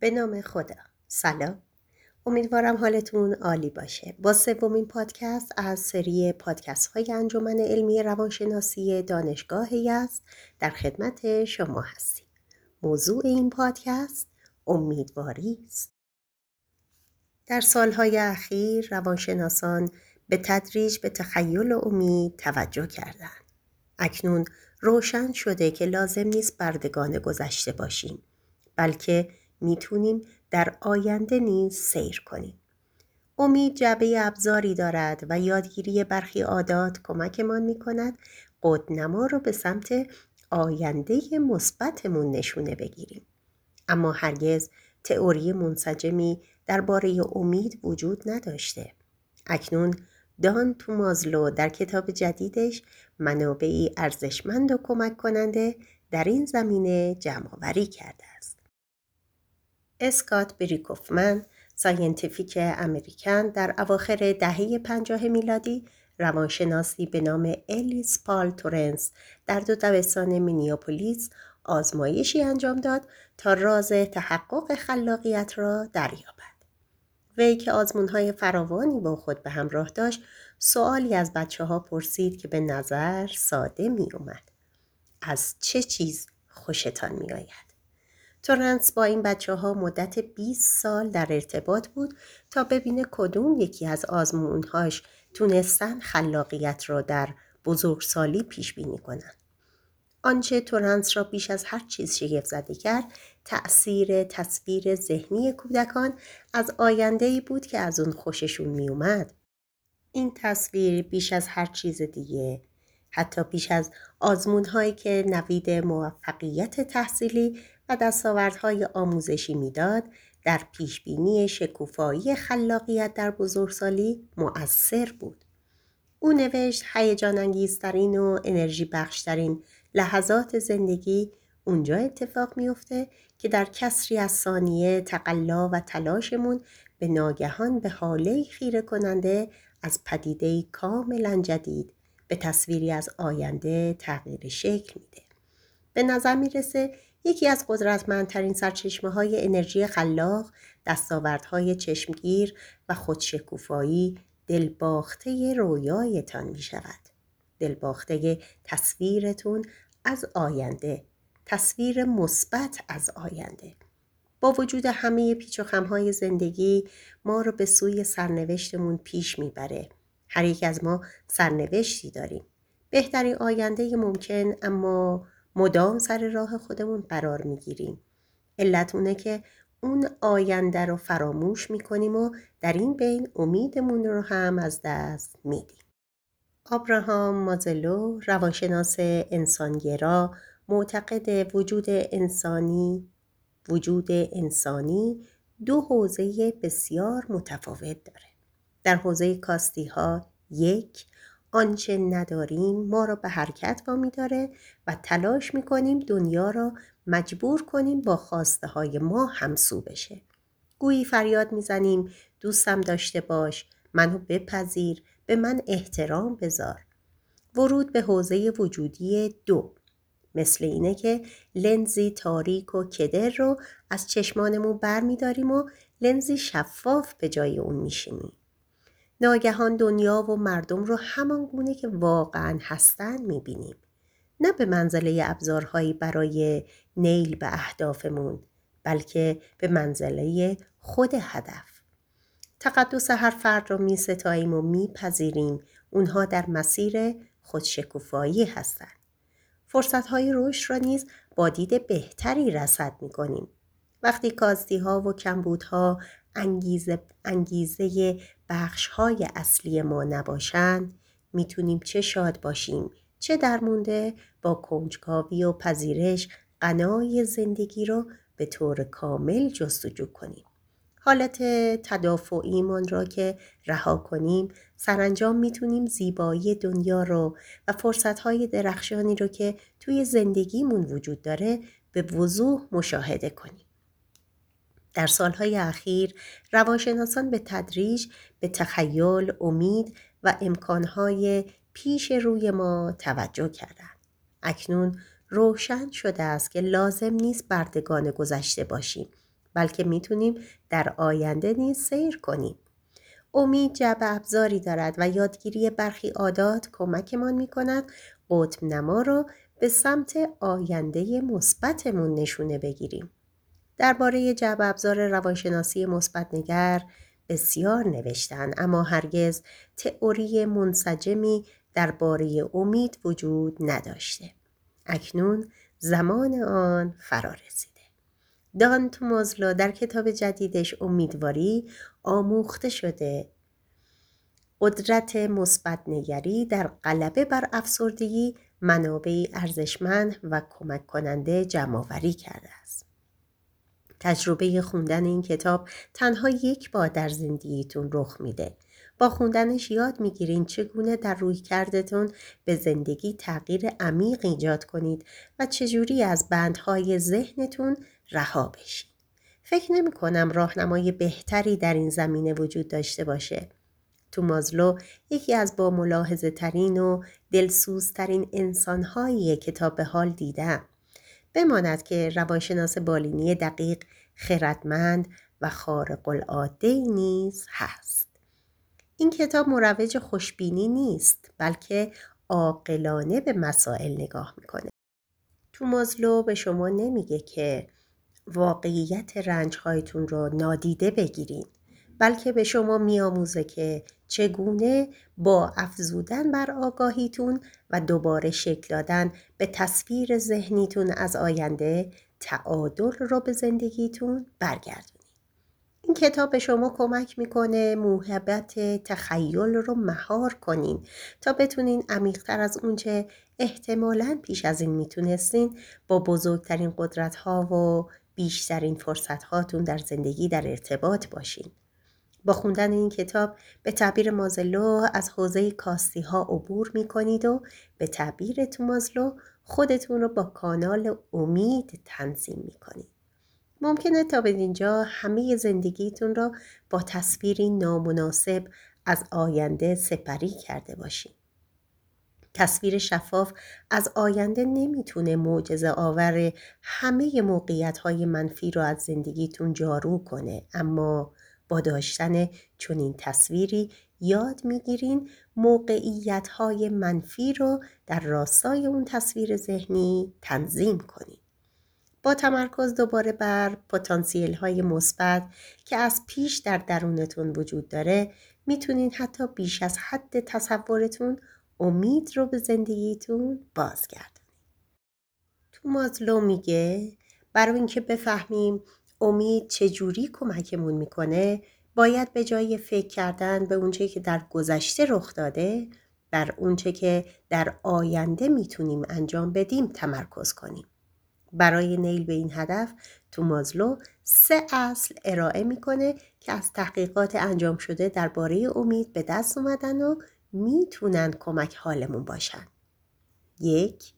به نام خدا. سلام، امیدوارم حالتون عالی باشه. با سومین پادکست از سری پادکست های انجمن علمی روانشناسی دانشگاه یزد در خدمت شما هستیم. موضوع این پادکست امیدواری است. در سالهای اخیر روانشناسان به تدریج به تخیل و امید توجه کردند. اکنون روشن شده که لازم نیست بردگان گذشته باشیم، بلکه میتونیم در آینده نیز سیر کنیم. امید جعبه ابزاری دارد و یادگیری برخی عادات کمکمان میکند قدم‌نما رو به سمت آینده مثبتمون نشونه بگیریم. اما هرگز تئوری منسجمی درباره امید وجود نداشته. اکنون دان توماسلو در کتاب جدیدش منابعی ارزشمند و کمک کننده در این زمینه جمع‌آوری کرده است. اسکات بریکمن، ساینتیفیک امریکن، در اواخر دهه 50 میلادی روانشناسی به نام ای. پال تورنس در دو دبستان مینیاپولیس آزمایشی انجام داد تا راز تحقق خلاقیت را دریابد. وی که آزمون‌های فراوانی با خود به همراه داشت، سوالی از بچه‌ها پرسید که به نظر ساده می‌آمد: از چه چیز خوشتان می‌آید؟ تورنس با این بچه‌ها مدت 20 سال در ارتباط بود تا ببینه کدوم یکی از آزمون‌هاش تونستن خلاقیت را در بزرگسالی پیش بینی کنند. آنچه تورنس را بیش از هر چیز شگفت‌زده کرد، تأثیر تصویر ذهنی کودکان از آینده‌ای بود که از اون خوششون میومد. این تصویر بیش از هر چیز دیگه، حتی بیش از آزمون‌هایی که نوید موفقیت تحصیلی و دستاوردهای آموزشی میداد، در پیشبینی شکوفایی خلاقیت در بزرگسالی مؤثر بود. او نوشت: هیجان انگیزترین و انرژی بخشترین لحظات زندگی اونجا اتفاق میفته که در کسری از ثانیه تقلا و تلاشمون به ناگهان به حاله‌ای خیره کننده از پدیده‌ای کاملا جدید به تصویری از آینده تغییر شکل میده. به نظر میرسه یکی از قدرتمندترین سرچشمه‌های انرژی خلاق، دستاوردهای چشمگیر و خودشکوفایی دلباخته رویایتان میشود. دلباخته تصویرتون از آینده، تصویر مثبت از آینده. با وجود همه پیچ و خم‌های زندگی، ما رو به سوی سرنوشتمون پیش میبره. هر یک از ما سرنوشتی داریم. بهترین آینده ممکن، اما مدام سر راه خودمون قرار میگیریم. علت اونه که اون آینده رو فراموش میکنیم و در این بین امیدمون رو هم از دست میدیم. آبراهام مازلو، روانشناس انسانگرا، معتقد وجود انسانی دو حوزه بسیار متفاوت داره. در حوزه کاستی‌ها، یک، آنچه نداریم ما را به حرکت وامی داره و تلاش می‌کنیم دنیا را مجبور کنیم با خواسته‌های ما همسو بشه. گویی فریاد می‌زنیم دوستم داشته باش، منو بپذیر، به من احترام بذار. ورود به حوزه وجودی دو مثل اینه که لنزی تاریک و کدر رو از چشمانمون بر میداریم و لنزی شفاف به جای اون میشینیم. ناگهان دنیا و مردم رو همان گونه که واقعا هستن میبینیم، نه به منزله ابزارهایی برای نیل به اهدافمون، بلکه به منزله خود هدف. تقدس هر فرد رو میستاییم و میپذیریم. اونها در مسیر خودشکوفایی هستند. فرصت‌های رشد را نیز با دید بهتری رصد می‌کنیم. وقتی کاستی‌ها و کمبودها انگیزه بخش‌های اصلی ما نباشند، می‌تونیم چه شاد باشیم، چه درمونده با کنجکاوی و پذیرش غنای زندگی را به طور کامل جستجو کنیم. حالت تدافعیمان را که رها کنیم، سرانجام میتونیم زیبایی دنیا رو و فرصت‌های درخشانی رو که توی زندگیمون وجود داره به وضوح مشاهده کنیم. در سالهای اخیر، روانشناسان به تدریج به تخیل، امید و امکانهای پیش روی ما توجه کردند. اکنون روشن شده است که لازم نیست بردگان گذشته باشیم، بلکه میتونیم در آینده نیز سیر کنیم. امید جعبه ابزاری دارد و یادگیری برخی عادات کمکمان میکند قطب نما را به سمت آینده مثبتمون نشونه بگیریم. درباره جعبه ابزار روانشناسی مثبت نگر بسیار نوشتن، اما هرگز تئوری منسجمی درباره امید وجود نداشته. اکنون زمان آن فرا رسیده. دان توماسولو در کتاب جدیدش امیدواری آموخته شده قدرت مثبت نگری در غلبه بر افسردگی منابعی ارزشمند و کمک کننده جمع‌آوری کرده است. تجربه خوندن این کتاب تنها یک بار در زندگیتون رخ میده. با خوندنش یاد میگیرین چگونه در رویکردتون به زندگی تغییر عمیق ایجاد کنید و چجوری از بندهای ذهنتون رها بشید. فکر نمی‌کنم راهنمای بهتری در این زمینه وجود داشته باشه. توماسولو یکی از با ملاحظه ترین و دلسوز ترین انسان‌هاییه که تا به حال دیدم. بماند که روانشناس بالینی دقیق، خردمند و خارق العاده نیز هست. این کتاب مروج خوشبینی نیست، بلکه عاقلانه به مسائل نگاه میکنه. توماسولو به شما نمیگه که واقعیت رنج‌هایتون رو نادیده بگیرید، بلکه به شما میآموزه که چگونه با افزودن بر آگاهیتون و دوباره شکل دادن به تصویر ذهنیتون از آینده تعادل رو به زندگیتون برگردونید. این کتاب به شما کمک میکنه موهبت تخیل رو مهار کنین تا بتونین عمیق‌تر از اونچه احتمالاً پیش از این میتونستین با بزرگترین قدرت‌ها و بیشترین فرصت‌هاتون در زندگی در ارتباط باشین. با خوندن این کتاب به تعبیر مازلو از حوزه کاستی‌ها عبور می‌کنید و به تعبیر توماسولو خودتون رو با کانال امید تنظیم می‌کنید. ممکنه تا به اینجا همه زندگیتون را با تصویری نامناسب از آینده سپری کرده باشید. تصویر شفاف از آینده نمیتونه معجزه آور همه موقعیت‌های منفی رو از زندگیتون جارو کنه، اما با داشتن چنین تصویری یاد میگیرین موقعیت‌های منفی رو در راستای اون تصویر ذهنی تنظیم کنین. با تمرکز دوباره بر پتانسیل‌های مثبت که از پیش در درونتون وجود داره، میتونین حتی بیش از حد تصورتون امید رو به زندگیتون بازگردونید. توماسولو میگه برای اینکه بفهمیم امید چجوری کمکمون میکنه، باید به جای فکر کردن به اونچه که در گذشته رخ داده، بر اونچه که در آینده میتونیم انجام بدیم تمرکز کنیم. برای نیل به این هدف توماسولو 3 اصل ارائه میکنه که از تحقیقات انجام شده درباره امید به دست اومدن و میتونن کمک حالمون باشن. 1.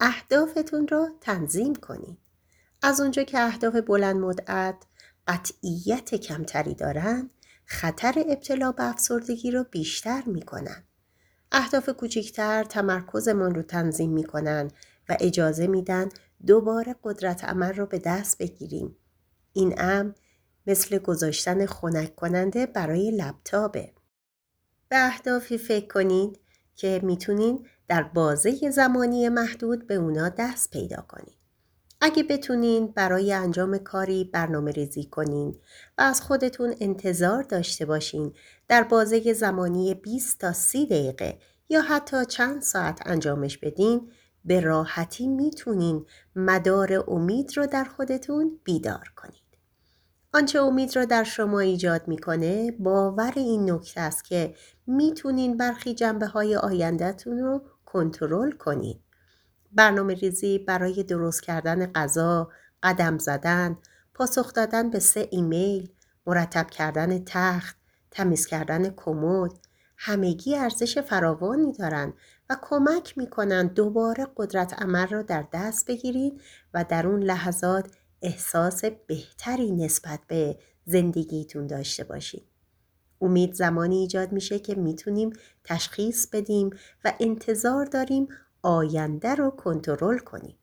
اهدافتون رو تنظیم کنید. از اونجا که اهداف بلند مدت قطعیت کمتری دارن، خطر ابتلا به افسردگی رو بیشتر میکنن. اهداف کوچکتر تمرکزمون رو تنظیم میکنن و اجازه میدن دوباره قدرت عمل رو به دست بگیریم. این امر مثل گذاشتن خنک کننده برای لپتاپه. به اهدافی فکر کنید که میتونین در بازه زمانی محدود به اونا دست پیدا کنید. اگه بتونین برای انجام کاری برنامه ریزی کنین و از خودتون انتظار داشته باشین در بازه زمانی 20 تا 30 دقیقه یا حتی چند ساعت انجامش بدین، به راحتی میتونین مدار امید رو در خودتون بیدار کنید. آنچه امید را در شما ایجاد میکنه باور این نکته است که میتونین برخی جنبه‌های آینده‌تون رو کنترل کنید. برنامه ریزی برای درست کردن غذا، قدم زدن، پاسخ دادن به 3 ایمیل، مرتب کردن تخت، تمیز کردن کمد، همگی ارزش فراوانی دارن و کمک میکنن دوباره قدرت عمل را در دست بگیرید و در اون لحظات احساس بهتری نسبت به زندگیتون داشته باشید. امید زمانی ایجاد میشه که میتونیم تشخیص بدیم و انتظار داریم آینده رو کنترل کنیم.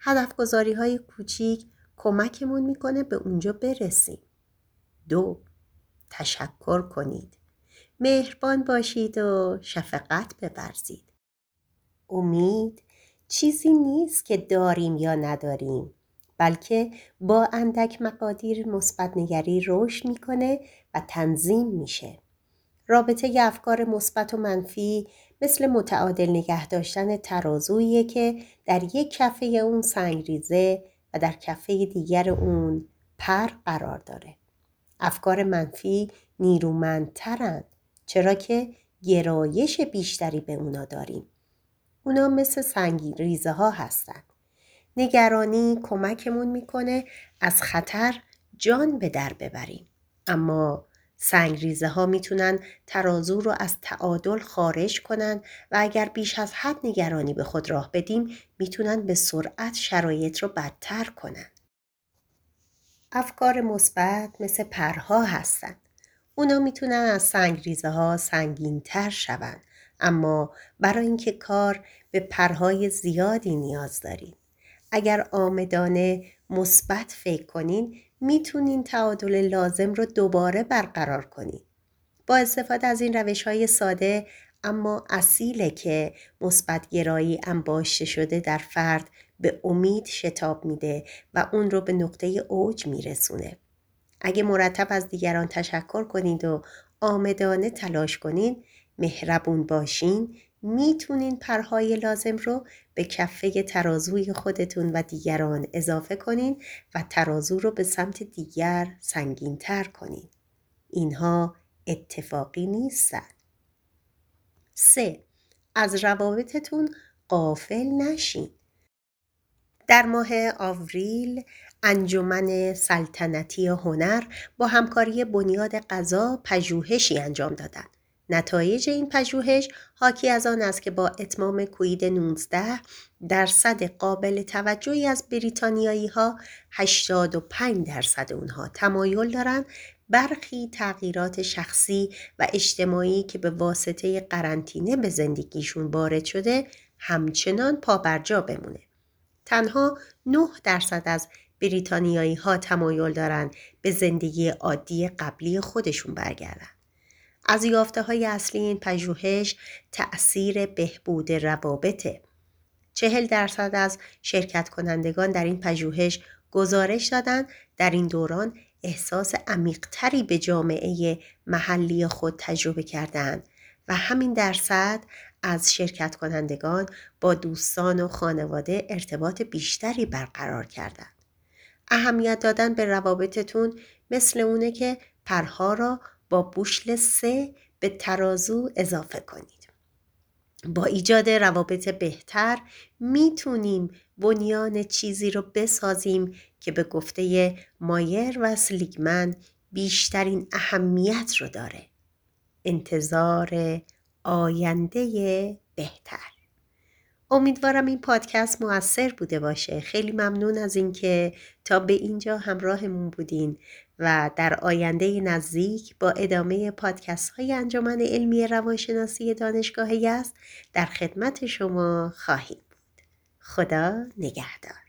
هدفگذاری های کوچیک کمکمون میکنه به اونجا برسیم. 2. تشکر کنید. مهربان باشید و شفقت ببرزید. امید چیزی نیست که داریم یا نداریم، بلکه با اندک مقادیر مثبت نگری رشد میکنه و تنظیم میشه. رابطه ی افکار مثبت و منفی مثل متعادل نگه داشتن ترازویی که در یک کفه اون سنگریزه و در کفه دیگر اون پر قرار داره. افکار منفی نیرومندترن، چرا که گرایش بیشتری به اونا داریم. اونا مثل سنگریزه ها هستن. نگرانی کمکمون میکنه از خطر جان به در ببریم، اما سنگریزه ها میتونن ترازو رو از تعادل خارج کنن و اگر بیش از حد نگرانی به خود راه بدیم میتونن به سرعت شرایط رو بدتر کنن. افکار مثبت مثل پرها هستن. اونا میتونن از سنگریزه ها سنگین تر شون، اما برای اینکه کار به پرهای زیادی نیاز دارین. اگر آمدانه مثبت فکر کنین میتونین تعادل لازم رو دوباره برقرار کنین. با استفاده از این روش‌های ساده اما اصیله که مثبت گرایی انباشته شده در فرد به امید شتاب میده و اون رو به نقطه اوج میرسونه. اگه مرتب از دیگران تشکر کنید و آمدانه تلاش کنین، مهربون باشین، میتونین پرهای لازم رو به کفه ترازوی خودتون و دیگران اضافه کنین و ترازو رو به سمت دیگر سنگین تر کنین. اینها اتفاقی نیستن. 3. از روابطتون غافل نشین. در ماه آوریل، انجمن سلطنتی هنر با همکاری بنیاد قضا پژوهشی انجام دادند. نتایج این پژوهش حاکی از آن است که با اتمام کوید 19 درصد قابل توجهی از بریتانیایی‌ها 85% اونها تمایل دارند برخی تغییرات شخصی و اجتماعی که به واسطه قرنطینه به زندگیشون وارد شده همچنان پابرجا بمونه. تنها 9% از بریتانیایی‌ها تمایل دارند به زندگی عادی قبلی خودشون برگردن. از یافته‌های اصلی این پژوهش تأثیر بهبود روابطه. 40% از شرکت کنندگان در این پژوهش گزارش دادند در این دوران احساس عمیق‌تری به جامعه محلی خود تجربه کردند و همین درصد از شرکت کنندگان با دوستان و خانواده ارتباط بیشتری برقرار کردند. اهمیت دادن به روابطتون مثل اونه که پرها را با بوشل 3 به ترازو اضافه کنید. با ایجاد روابط بهتر میتونیم بنیان چیزی رو بسازیم که به گفته مایر و سلیگمن بیشترین اهمیت رو داره. انتظار آینده بهتر. امیدوارم این پادکست مؤثر بوده باشه. خیلی ممنون از اینکه تا به اینجا همراهمون بودین و در آینده نزدیک با ادامه پادکست‌های انجمن علمی روانشناسی دانشگاه یزد در خدمت شما خواهیم بود. خدا نگهدار.